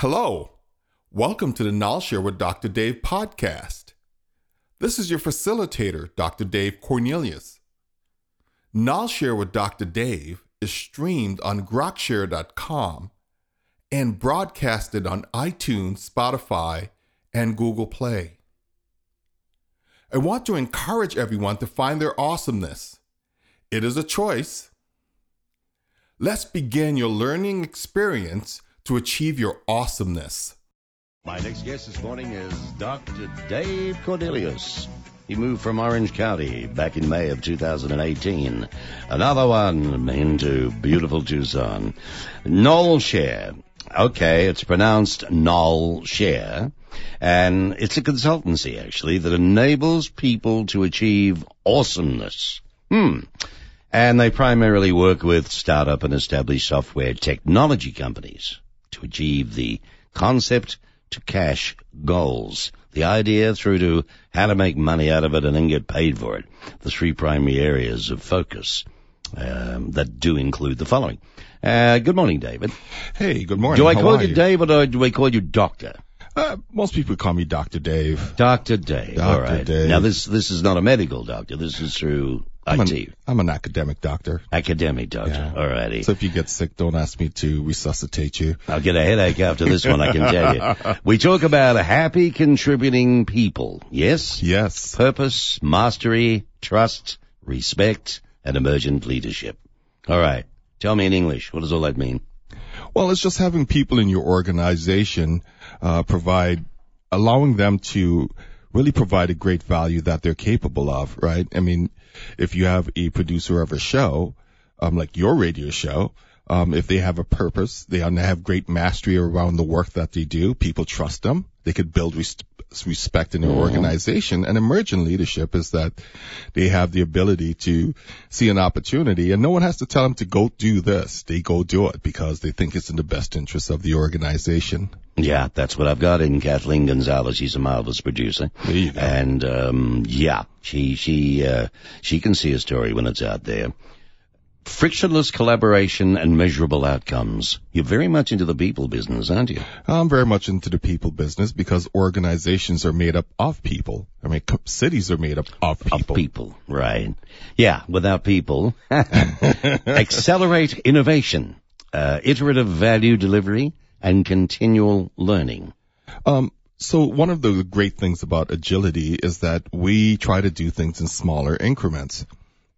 Hello, welcome to the KnolShare with Dr. Dave podcast. This is your facilitator, Dr. Dave Cornelius. KnolShare with Dr. Dave is streamed on grokshare.com and broadcasted on iTunes, Spotify, and Google Play. I want to encourage everyone to find their awesomeness. It is a choice. Let's begin your learning experience to achieve your awesomeness. My next guest this morning is Dr. Dave Cornelius. He moved from Orange County back in May of 2018. Another one into beautiful Tucson. KnolShare. Okay, it's pronounced KnolShare. And it's a consultancy, actually, that enables people to achieve awesomeness. And they primarily work with startup and established software technology companies to achieve the concept to cash goals. The idea through to how to make money out of it and then get paid for it. The three primary areas of focus that do include the following. Good morning, David. Hey, good morning. Do I call you Dave or do I call you Doctor? Most people call me Dr. Dave. Dr. Dave, all right. Now, this is not a medical doctor. This is through IT. I'm an academic doctor. Academic doctor, yeah. All righty. So if you get sick, don't ask me to resuscitate you. I'll get a headache after this one, I can tell you. We talk about happy, contributing people, yes? Yes. Purpose, mastery, trust, respect, and emergent leadership. All right. Tell me in English, what does all that mean? Well, it's just having people in your organization allowing them to really provide a great value that they're capable of, right? I mean, if you have a producer of a show, like your radio show, if they have a purpose, they have great mastery around the work that they do, people trust them, they could build respect in their organization. And emergent leadership is that they have the ability to see an opportunity and no one has to tell them to go do this. They go do it because they think it's in the best interest of the organization. Yeah, that's what I've got in Kathleen Gonzalez. She's a marvelous producer. There you go. And, she can see a story when it's out there. Frictionless collaboration and measurable outcomes. You're very much into the people business, aren't you? I'm very much into the people business because organizations are made up of people. I mean, cities are made up of people. Of people, right. Yeah, without people. Accelerate innovation, iterative value delivery, and continual learning. So one of the great things about agility is that we try to do things in smaller increments.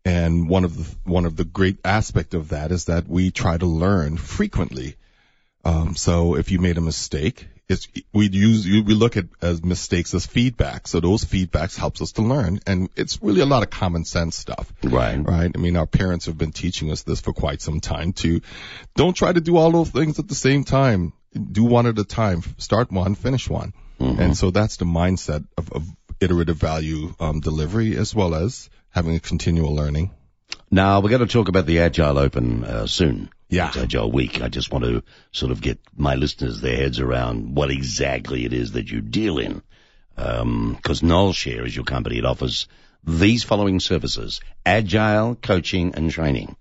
And one of the great aspect of that is that we try to learn frequently. So if you made a mistake, we look at as mistakes as feedback. So those feedbacks helps us to learn, and it's really a lot of common sense stuff. Right. I mean, our parents have been teaching us this for quite some time. Don't try to do all those things at the same time. Do one at a time. Start one, finish one. Mm-hmm. And so that's the mindset of iterative value delivery, as well as having a continual learning. Now, we're going to talk about the Agile Open soon. Yeah. It's Agile Week. I just want to sort of get my listeners their heads around what exactly it is that you deal in. Because KnolShare is your company. It offers these following services: agile, coaching, and training.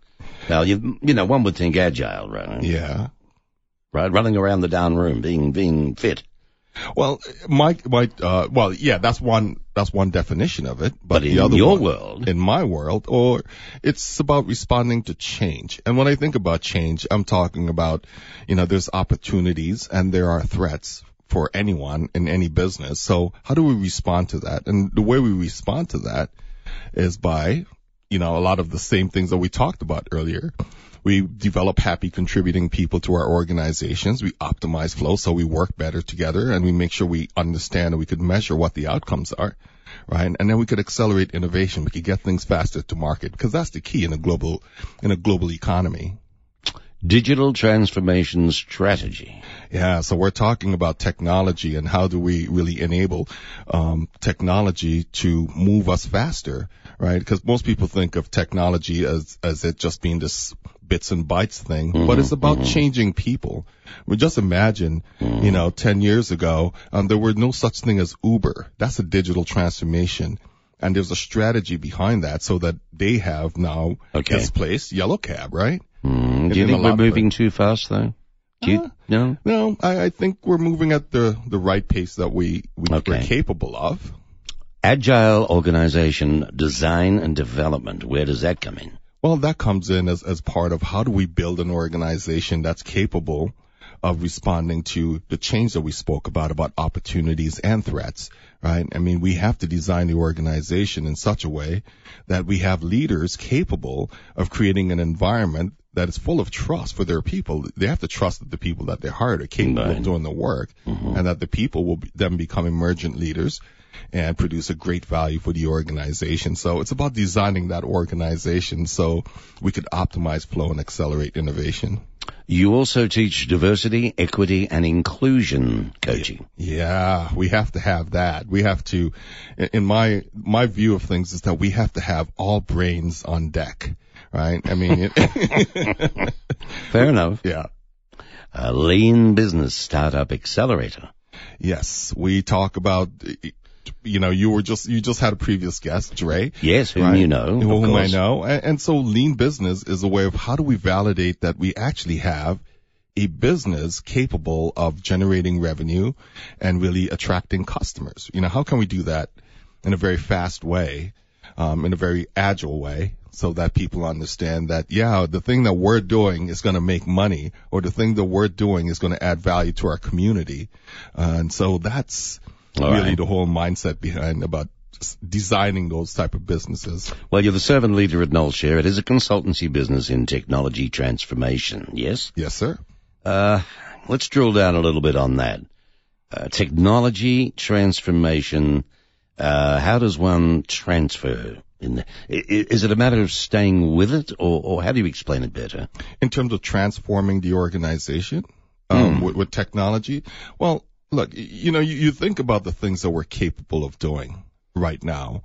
Now, you know, one would think agile, right? Yeah. Right? Running around the darn room, being fit. Well, that's one definition of it. But in your world, in my world, or it's about responding to change. And when I think about change, I'm talking about, you know, there's opportunities and there are threats for anyone in any business. So how do we respond to that? And the way we respond to that is by, you know, a lot of the same things that we talked about earlier. We develop happy, contributing people to our organizations. We optimize flow so we work better together, and we make sure we understand and we could measure what the outcomes are, right? And then we could accelerate innovation. We could get things faster to market because that's the key in a global economy. Digital transformation strategy. Yeah, so we're talking about technology and how do we really enable technology to move us faster, right? Because most people think of technology as it just being this bits and bytes thing, but it's about changing people. We just imagine, you know, 10 years ago, there were no such thing as Uber. That's a digital transformation. And there's a strategy behind that so that they have now this place, Yellow Cab, right? Do you think we're moving too fast, though? No. I think we're moving at the right pace that we're capable of. Agile organization design and development. Where does that come in? Well, that comes in as part of how do we build an organization that's capable of responding to the change that we spoke about opportunities and threats, right? I mean, we have to design the organization in such a way that we have leaders capable of creating an environment that is full of trust for their people. They have to trust that the people that they hired are capable of doing the work, and that the people will then become emergent leaders and produce a great value for the organization. So it's about designing that organization so we could optimize flow and accelerate innovation. You also teach diversity, equity, and inclusion coaching. Yeah, we have to have that. We have to, in my view of things, is that we have to have all brains on deck, right? I mean, fair enough. Yeah. A lean business startup accelerator. Yes, we talk about... You just had a previous guest, Dre. Yes, whom you know. Whom I know. And so lean business is a way of how do we validate that we actually have a business capable of generating revenue and really attracting customers. You know, how can we do that in a very fast way, in a very agile way, so that people understand that, yeah, the thing that we're doing is going to make money, or the thing that we're doing is going to add value to our community. And so that's... the whole mindset behind about designing those type of businesses. Well, you're the servant leader at KnolShare. It is a consultancy business in technology transformation, yes? Yes, sir. Let's drill down a little bit on that. Technology transformation, how does one transfer? Is it a matter of staying with it, or how do you explain it better? In terms of transforming the organization with technology? Well, look, you know, you think about the things that we're capable of doing right now,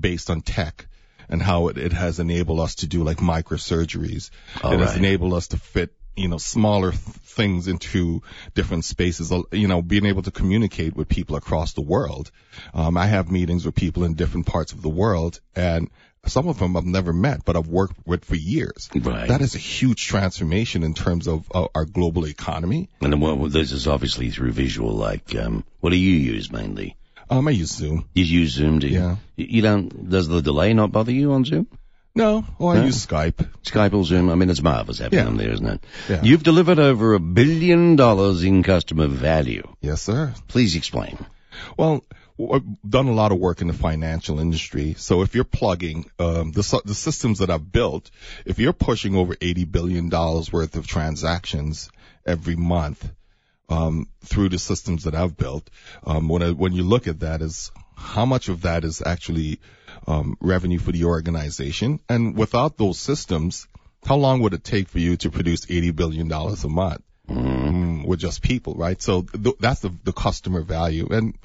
based on tech and how it has enabled us to do like microsurgeries. It has enabled us to fit, you know, smaller things into different spaces, you know, being able to communicate with people across the world. I have meetings with people in different parts of the world, and some of them I've never met, but I've worked with for years. Right. That is a huge transformation in terms of our global economy. And well, this is obviously through visual, like, what do you use mainly? I use Zoom. You use Zoom, do you? Yeah. You don't, does the delay not bother you on Zoom? No. Well, I use Skype. Skype or Zoom. I mean, it's marvelous having them there, isn't it? Yeah. You've delivered over $1 billion in customer value. Yes, sir. Please explain. Well, I've done a lot of work in the financial industry. So if you're plugging the systems that I've built, if you're pushing over $80 billion worth of transactions every month through the systems that I've built, when you look at that, is how much of that is actually revenue for the organization? And without those systems, how long would it take for you to produce $80 billion a month with just people, right? So that's the customer value. And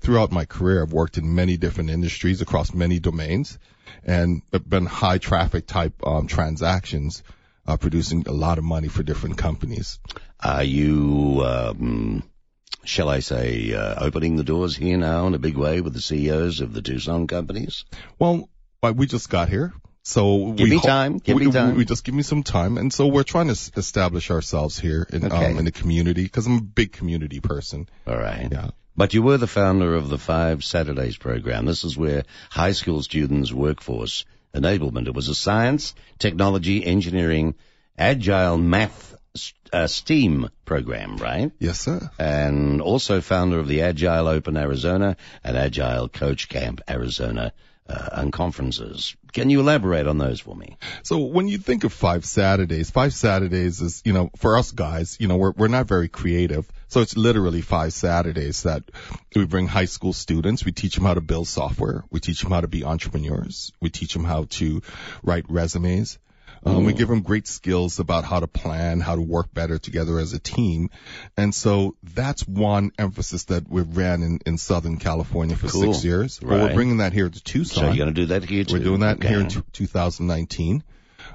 throughout my career, I've worked in many different industries across many domains, and have been high traffic type transactions, producing a lot of money for different companies. Are you, shall I say, opening the doors here now in a big way with the CEOs of the Tucson companies? Well, we just got here. So give me some time. And so we're trying to establish ourselves here in the community, because I'm a big community person. All right. Yeah. But you were the founder of the 5 Saturdays program. This is where high school students' workforce enablement. It was a science, technology, engineering, agile, math, STEAM program, right? Yes, sir. And also founder of the Agile Open Arizona and Agile Coach Camp Arizona and conferences. Can you elaborate on those for me? So when you think of 5 Saturdays is, you know, for us guys, you know, we're not very creative. So it's literally 5 Saturdays that we bring high school students. We teach them how to build software. We teach them how to be entrepreneurs. We teach them how to write resumes. We give them great skills about how to plan, how to work better together as a team. And so that's one emphasis that we ran in Southern California for 6 years. Right. But we're bringing that here to Tucson. So you're going to do that here too? We're doing that here in 2019.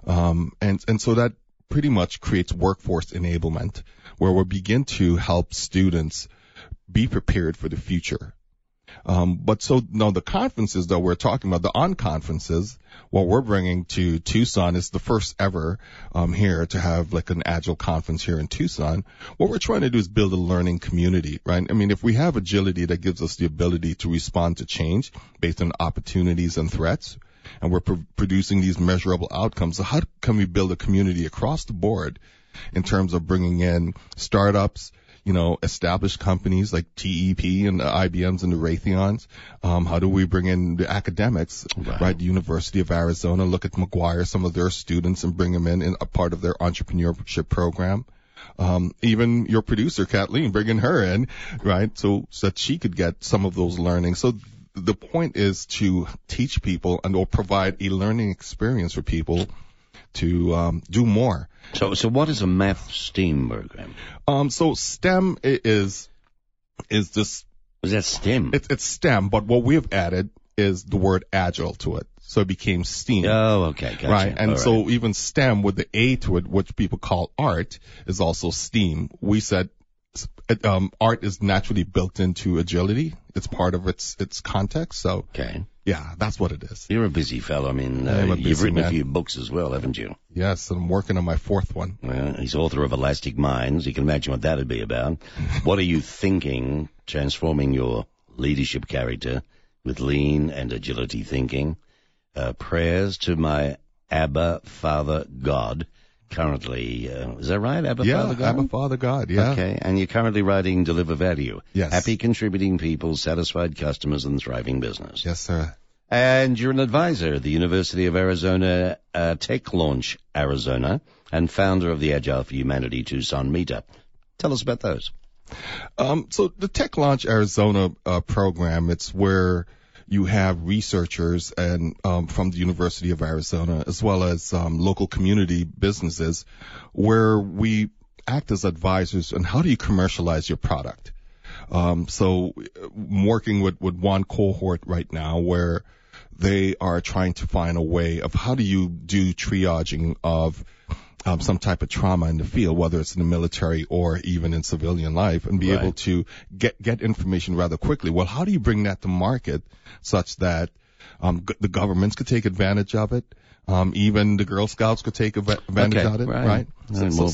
And so that pretty much creates workforce enablement, where we begin to help students be prepared for the future. But so, no, the conferences that we're talking about, the on-conferences, what we're bringing to Tucson is the first ever here to have like an Agile conference here in Tucson. What we're trying to do is build a learning community, right? I mean, if we have agility that gives us the ability to respond to change based on opportunities and threats, and we're producing these measurable outcomes, so how can we build a community across the board in terms of bringing in startups, you know, established companies like TEP and the IBMs and the Raytheons. How do we bring in the academics, right? The University of Arizona, look at McGuire, some of their students, and bring them in a part of their entrepreneurship program. Even your producer, Kathleen, bringing her in, right? So that she could get some of those learnings. So the point is to teach people and or provide a learning experience for people to do more. So what is a math STEAM program? So STEM is this. Is that STEM? It's STEM, but what we have added is the word agile to it. So it became STEAM. Oh, okay, gotcha. Right, and so even STEM with the A to it, which people call art, is also STEAM. We said art is naturally built into agility. It's part of its context. So okay. Yeah, that's what it is. You're a busy fellow. I mean, you've written a few books as well, haven't you? Yes, I'm working on my fourth one. Well, he's author of Elastic Minds. You can imagine what that would be about. What are you thinking, transforming your leadership character with lean and agility thinking? Prayers to My Abba Father God. Currently, is that right? Abba Father God? Yeah, Abba Father God, yeah. Okay, and you're currently writing Deliver Value. Yes. Happy, contributing people, satisfied customers, and thriving business. Yes, sir. And you're an advisor at the University of Arizona, Tech Launch Arizona, and founder of the Agile For Humanity Tucson meetup. Tell us about those. So the Tech Launch Arizona program, it's where you have researchers and from the University of Arizona, as well as local community businesses, where we act as advisors on how do you commercialize your product. So I'm working with one cohort right now where they are trying to find a way of how do you do triaging of some type of trauma in the field, whether it's in the military or even in civilian life, and be able to get information rather quickly. Well, how do you bring that to market such that the governments could take advantage of it? Even the Girl Scouts could take advantage of it, right? So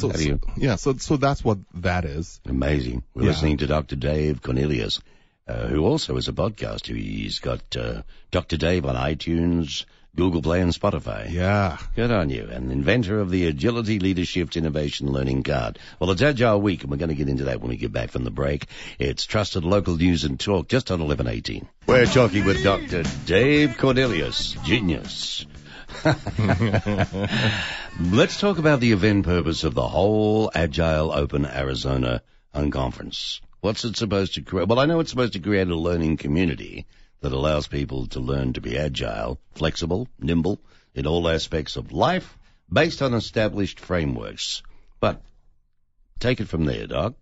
that's what that is. Amazing. We're listening to Dr. Dave Cornelius, who also is a podcaster. He's got Dr. Dave on iTunes, Google Play, and Spotify. Yeah. Good on you. And inventor of the Agility Leadership Innovation Learning Card. Well, it's Agile Week, and we're going to get into that when we get back from the break. It's Trusted Local News and Talk, just on 1118. We're talking with Dr. Dave Cornelius, genius. Let's talk about the event purpose of the whole Agile Open Arizona Conference. What's it supposed to create? Well, I know it's supposed to create a learning community that allows people to learn to be agile, flexible, nimble in all aspects of life based on established frameworks. But take it from there, Doc.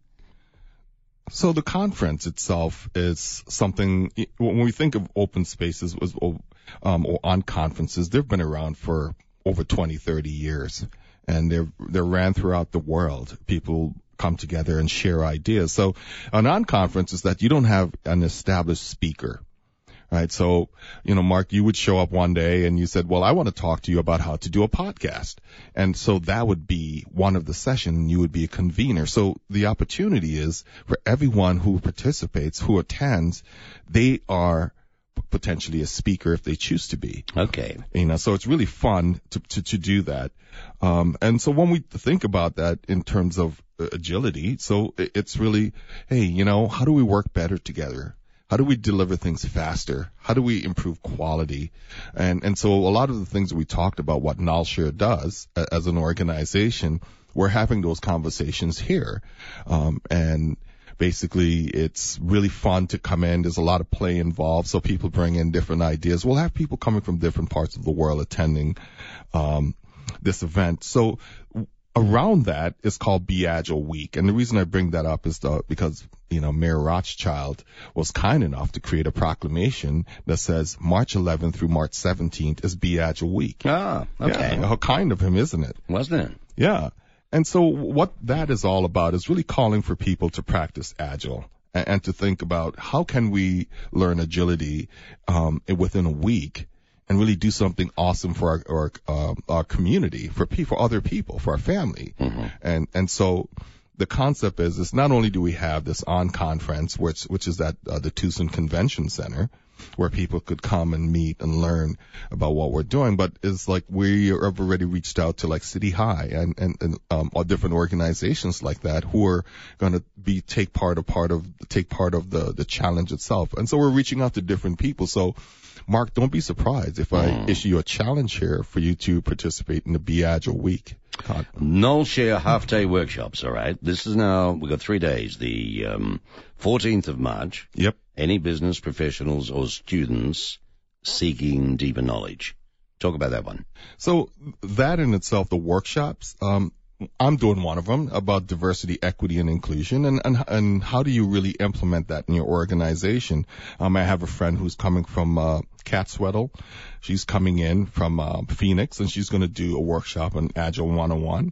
So the conference itself is something, when we think of open spaces or on conferences, they've been around for over 20, 30 years, and they're ran throughout the world. People come together and share ideas. So an on conference is that you don't have an established speaker. Right. So, you know, Mark, you would show up one day and you said, well, I want to talk to you about how to do a podcast. And so that would be one of the sessions, and you would be a convener. So the opportunity is for everyone who participates, who attends, they are potentially a speaker if they choose to be. Okay. You know, so it's really fun to do that. And so when we think about that in terms of agility, so it's really, hey, you know, how do we work better together? How do we deliver things faster? How do we improve quality? And so a lot of the things that we talked about, what KnolShare does as an organization, we're having those conversations here. And basically it's really fun to come in. There's a lot of play involved. So people bring in different ideas. We'll have people coming from different parts of the world attending, this event. So around that is called Be Agile Week. And the reason I bring that up is because, you know, Mayor Rothschild was kind enough to create a proclamation that says March 11th through March 17th is Be Agile Week. Ah, okay. Yeah, how kind of him, isn't it? Wasn't it? Yeah. And so what that is all about is really calling for people to practice agile and to think about how can we learn agility within a week and really do something awesome for our community, for other people, for our family. Mm-hmm. And so the concept is not only do we have this on conference, which is at the Tucson Convention Center, where people could come and meet and learn about what we're doing, but it's like we have already reached out to like City High and different organizations like that who are going to be take part of the challenge itself. And so we're reaching out to different people. So Mark, don't be surprised if I issue a challenge here for you to participate in the Be Agile Week. KnolShare half-day workshops, all right? This is now, we've got 3 days, the 14th of March. Yep. Any business professionals or students seeking deeper knowledge. Talk about that one. So that in itself, the workshops, I'm doing one of them about diversity, equity, and inclusion, and how do you really implement that in your organization? I have a friend who's coming from Catsweddle. She's coming in from Phoenix, and she's going to do a workshop on Agile 101,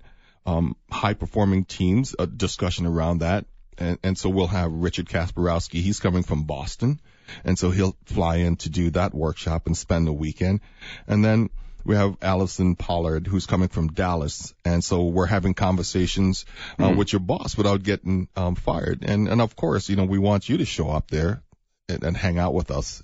high-performing teams, a discussion around that. And so we'll have Richard Kasparowski. He's coming from Boston, and so he'll fly in to do that workshop and spend the weekend. And then we have Allison Pollard, who's coming from Dallas, and so we're having conversations with your boss without getting fired. And of course, you know, we want you to show up there and hang out with us.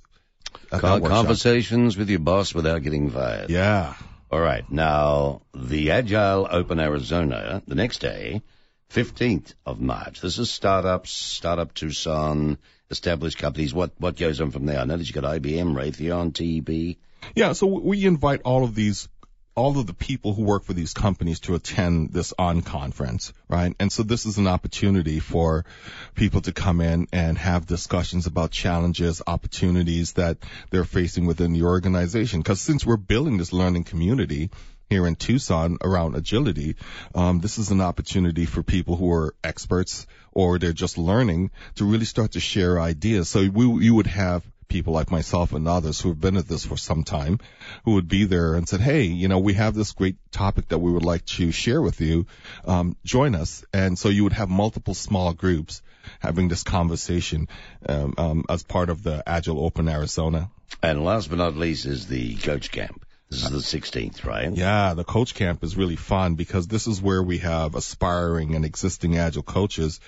Conversations with your boss without getting fired. Yeah. All right. Now, the Agile Open Arizona, the next day, 15th of March. This is Startup Tucson, established companies. What goes on from there? I know that you've got IBM, Raytheon, TEB. Yeah, so we invite all of the people who work for these companies to attend this on conference, right? And so this is an opportunity for people to come in and have discussions about challenges, opportunities that they're facing within the organization. Because since we're building this learning community here in Tucson around agility, this is an opportunity for people who are experts or they're just learning to really start to share ideas. So you would have people like myself and others who have been at this for some time who would be there and said, hey, you know, we have this great topic that we would like to share with you. Join us. And so you would have multiple small groups having this conversation as part of the Agile Open Arizona. And last but not least is the Coach Camp. This is the 16th, right? Yeah, the Coach Camp is really fun because this is where we have aspiring and existing Agile coaches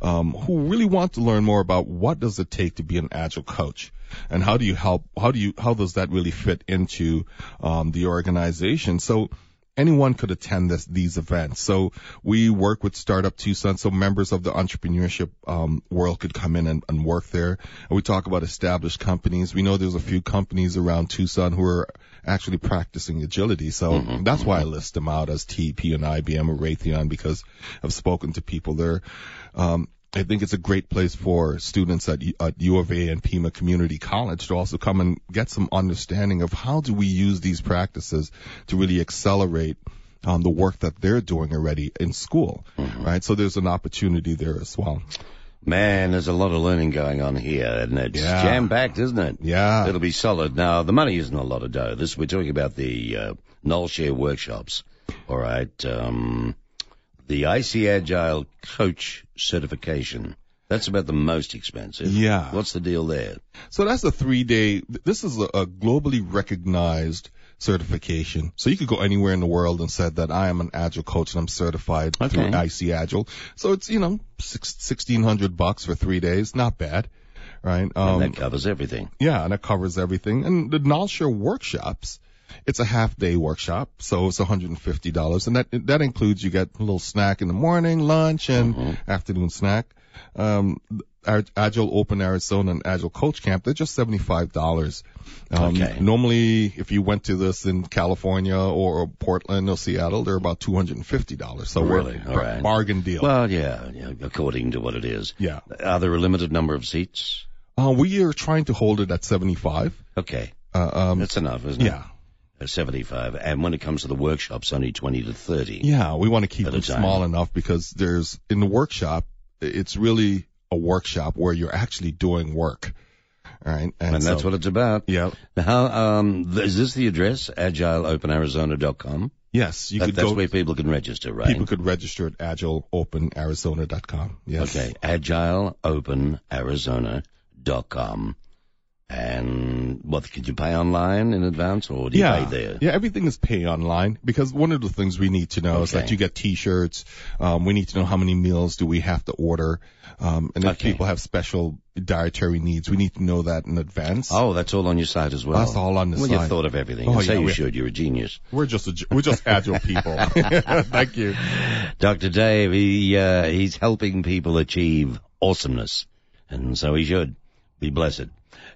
who really want to learn more about what does it take to be an Agile coach and how does that really fit into the organization. So anyone could attend these events. So we work with Startup Tucson, so members of the entrepreneurship world could come in and work there. And we talk about established companies. We know there's a few companies around Tucson who are actually practicing agility. So that's why I list them out as TEP and IBM or Raytheon, because I've spoken to people there. I think it's a great place for students at U of A and Pima Community College to also come and get some understanding of how do we use these practices to really accelerate the work that they're doing already in school, right? So there's an opportunity there as well. Man, there's a lot of learning going on here, and it's jam-packed, isn't it? Yeah. It'll be solid. Now, the money isn't a lot of dough. We're talking about the KnolShare workshops, all right? The IC Agile Coach Certification, that's about the most expensive. Yeah. What's the deal there? So that's a 3-day, this is a globally recognized certification. So you could go anywhere in the world and said that I am an Agile coach and I'm certified through IC Agile. So it's, you know, $1,600 for 3 days. Not bad, right? And that covers everything. Yeah, and it covers everything. And the KnolShare workshops, it's a half-day workshop, so it's $150, and that includes you get a little snack in the morning, lunch, and afternoon snack. Agile Open Arizona and Agile Coach Camp, they're just $75. Normally, if you went to this in California or Portland or Seattle, they're about $250. So we're a bargain deal. Well, yeah, according to what it is. Yeah. Are there a limited number of seats? We are trying to hold it at 75. Okay. That's enough, isn't it? Yeah. 75, and when it comes to the workshops, only 20 to 30. Yeah, we want to keep them small enough because there's, in the workshop, it's really a workshop where you're actually doing work. All right. And so, that's what it's about. Yeah. Now, is this the address, agileopenarizona.com? Yes, you could go. That's where people can register, right? People could register at agileopenarizona.com. Yes. Okay, agileopenarizona.com. And what, could you pay online in advance, or do you pay there? Yeah, everything is pay online, because one of the things we need to know is that you get T-shirts. We need to know how many meals do we have to order. And if people have special dietary needs, we need to know that in advance. Oh, that's all on your site as well. That's all on the site. Well, you thought of everything. Oh, you should. You're a genius. We're just agile people. Thank you. Dr. Dave, he's helping people achieve awesomeness. And so he should be blessed.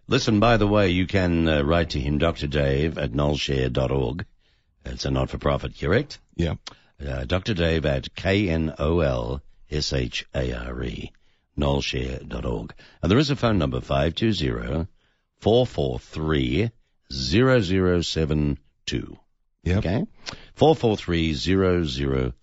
Listen, by the way, you can write to him, Dr. Dave at KnolShare.org. It's a not-for-profit, correct? Yeah. Dr. Dave at KNOLSHARE, KnolShare.org. And there is a phone number, 520-443-0072. Yeah. Okay? 443-0072.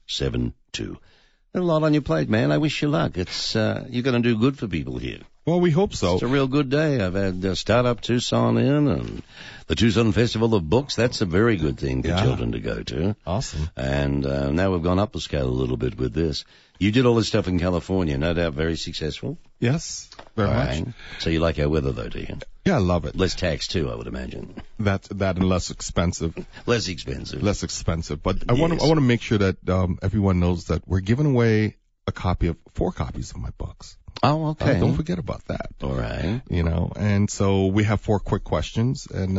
A lot on your plate, man. I wish you luck. It's you're going to do good for people here. Well, we hope so. It's a real good day. I've had Startup Tucson in, and the Tucson Festival of Books. That's a very good thing for children to go to. Awesome. And now we've gone up the scale a little bit with this. You did all this stuff in California, no doubt very successful. Yes, very much. So you like our weather, though, do you? Yeah, I love it. Less tax, too, I would imagine. That and less expensive. Less expensive. But I want to make sure that everyone knows that we're giving away a copy of 4 copies of my books. Oh, okay. Don't forget about that. All right. You know, and so we have 4 quick questions. And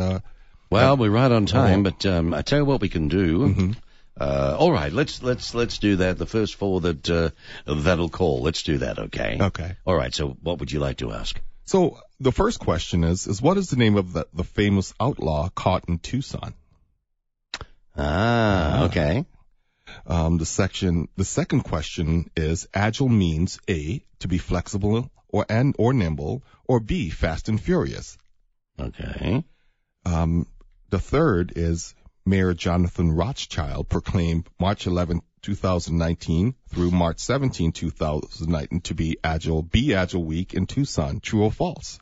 we're right on time, but I tell you what we can do. Mm-hmm. All right, let's do that. The first 4 that'll call. Let's do that, okay? Okay. All right, so what would you like to ask? So the first question is what is the name of the famous outlaw caught in Tucson? Ah, okay. The second question is, agile means A, to be flexible or nimble, or B, fast and furious. Okay. The third is, Mayor Jonathan Rothschild proclaimed March 11, 2019 through March 17, 2019 to be Agile Week in Tucson. True or false?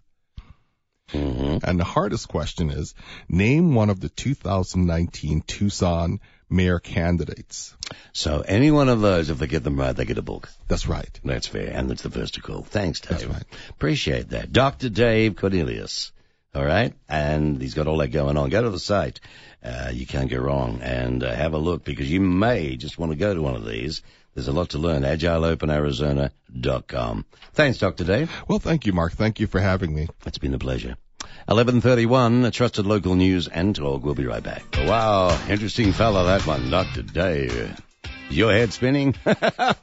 Mm-hmm. And the hardest question is, name one of the 2019 Tucson mayor candidates. So any one of those, if they get them right, they get a book. That's right. That's fair. And it's the first to call. Thanks, Dave. That's right. Appreciate that. Dr. Dave Cornelius. All right? And he's got all that going on. Go to the site. You can't go wrong. And have a look, because you may just want to go to one of these. There's a lot to learn. AgileOpenArizona.com. Thanks, Dr. Dave. Well, thank you, Mark. Thank you for having me. It's been a pleasure. 11:31, a trusted local news and talk. We'll be right back. Wow, interesting fella, that one, Dr. Dave. Your head spinning?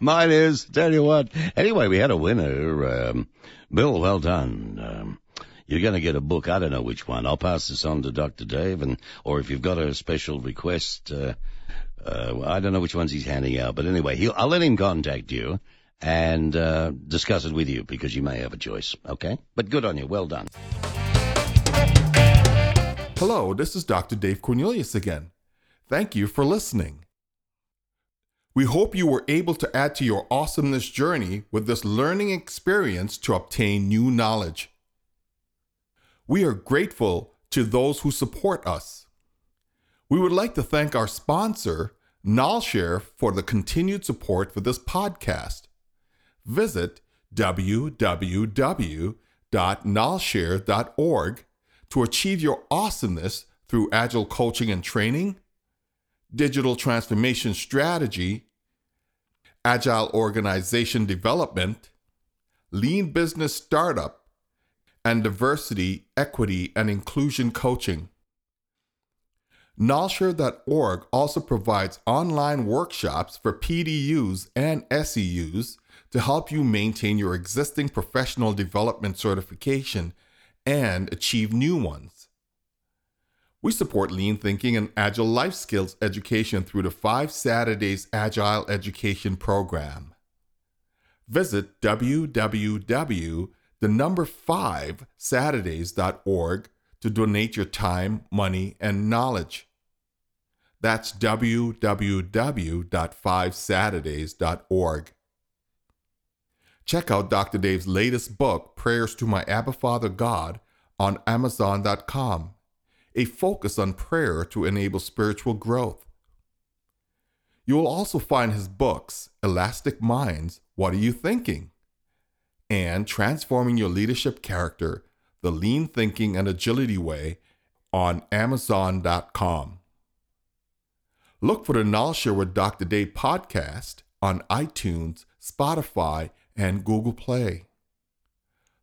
Mine is. Tell you what. Anyway, we had a winner. Bill, well done. You're going to get a book. I don't know which one. I'll pass this on to Dr. Dave, or if you've got a special request, I don't know which ones he's handing out. But anyway, I'll let him contact you and discuss it with you, because you may have a choice. Okay? But good on you. Well done. Hello, this is Dr. Dave Cornelius again. Thank you for listening. We hope you were able to add to your awesomeness journey with this learning experience to obtain new knowledge. We are grateful to those who support us. We would like to thank our sponsor, KnolShare, for the continued support for this podcast. Visit www.knolshare.org to achieve your awesomeness through agile coaching and training, digital transformation strategy, agile organization development, lean business startup, and diversity, equity, and inclusion coaching. KnolShare.org also provides online workshops for PDUs and SEUs to help you maintain your existing professional development certification and achieve new ones. We support lean thinking and agile life skills education through the 5 Saturdays Agile Education Program. Visit www.5saturdays.org to donate your time, money, and knowledge. That's www.5saturdays.org. Check out Dr. Dave's latest book, Prayers to My Abba Father God, on Amazon.com, a focus on prayer to enable spiritual growth. You will also find his books, Elastic Minds, What Are You Thinking? And Transforming Your Leadership Character, The Lean Thinking and Agility Way on Amazon.com. Look for the KnolShare with Dr. Dave podcast on iTunes, Spotify, and Google Play.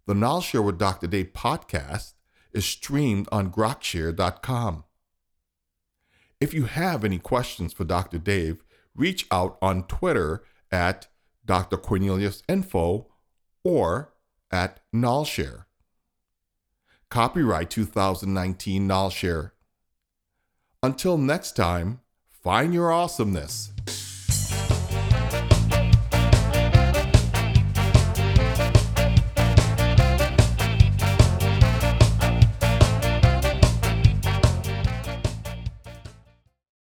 The KnolShare with Dr. Dave podcast is streamed on grokshare.com. If you have any questions for Dr. Dave, reach out on Twitter at Dr. Cornelius Info or at KnolShare. Copyright 2019 KnolShare. Until next time, find your awesomeness.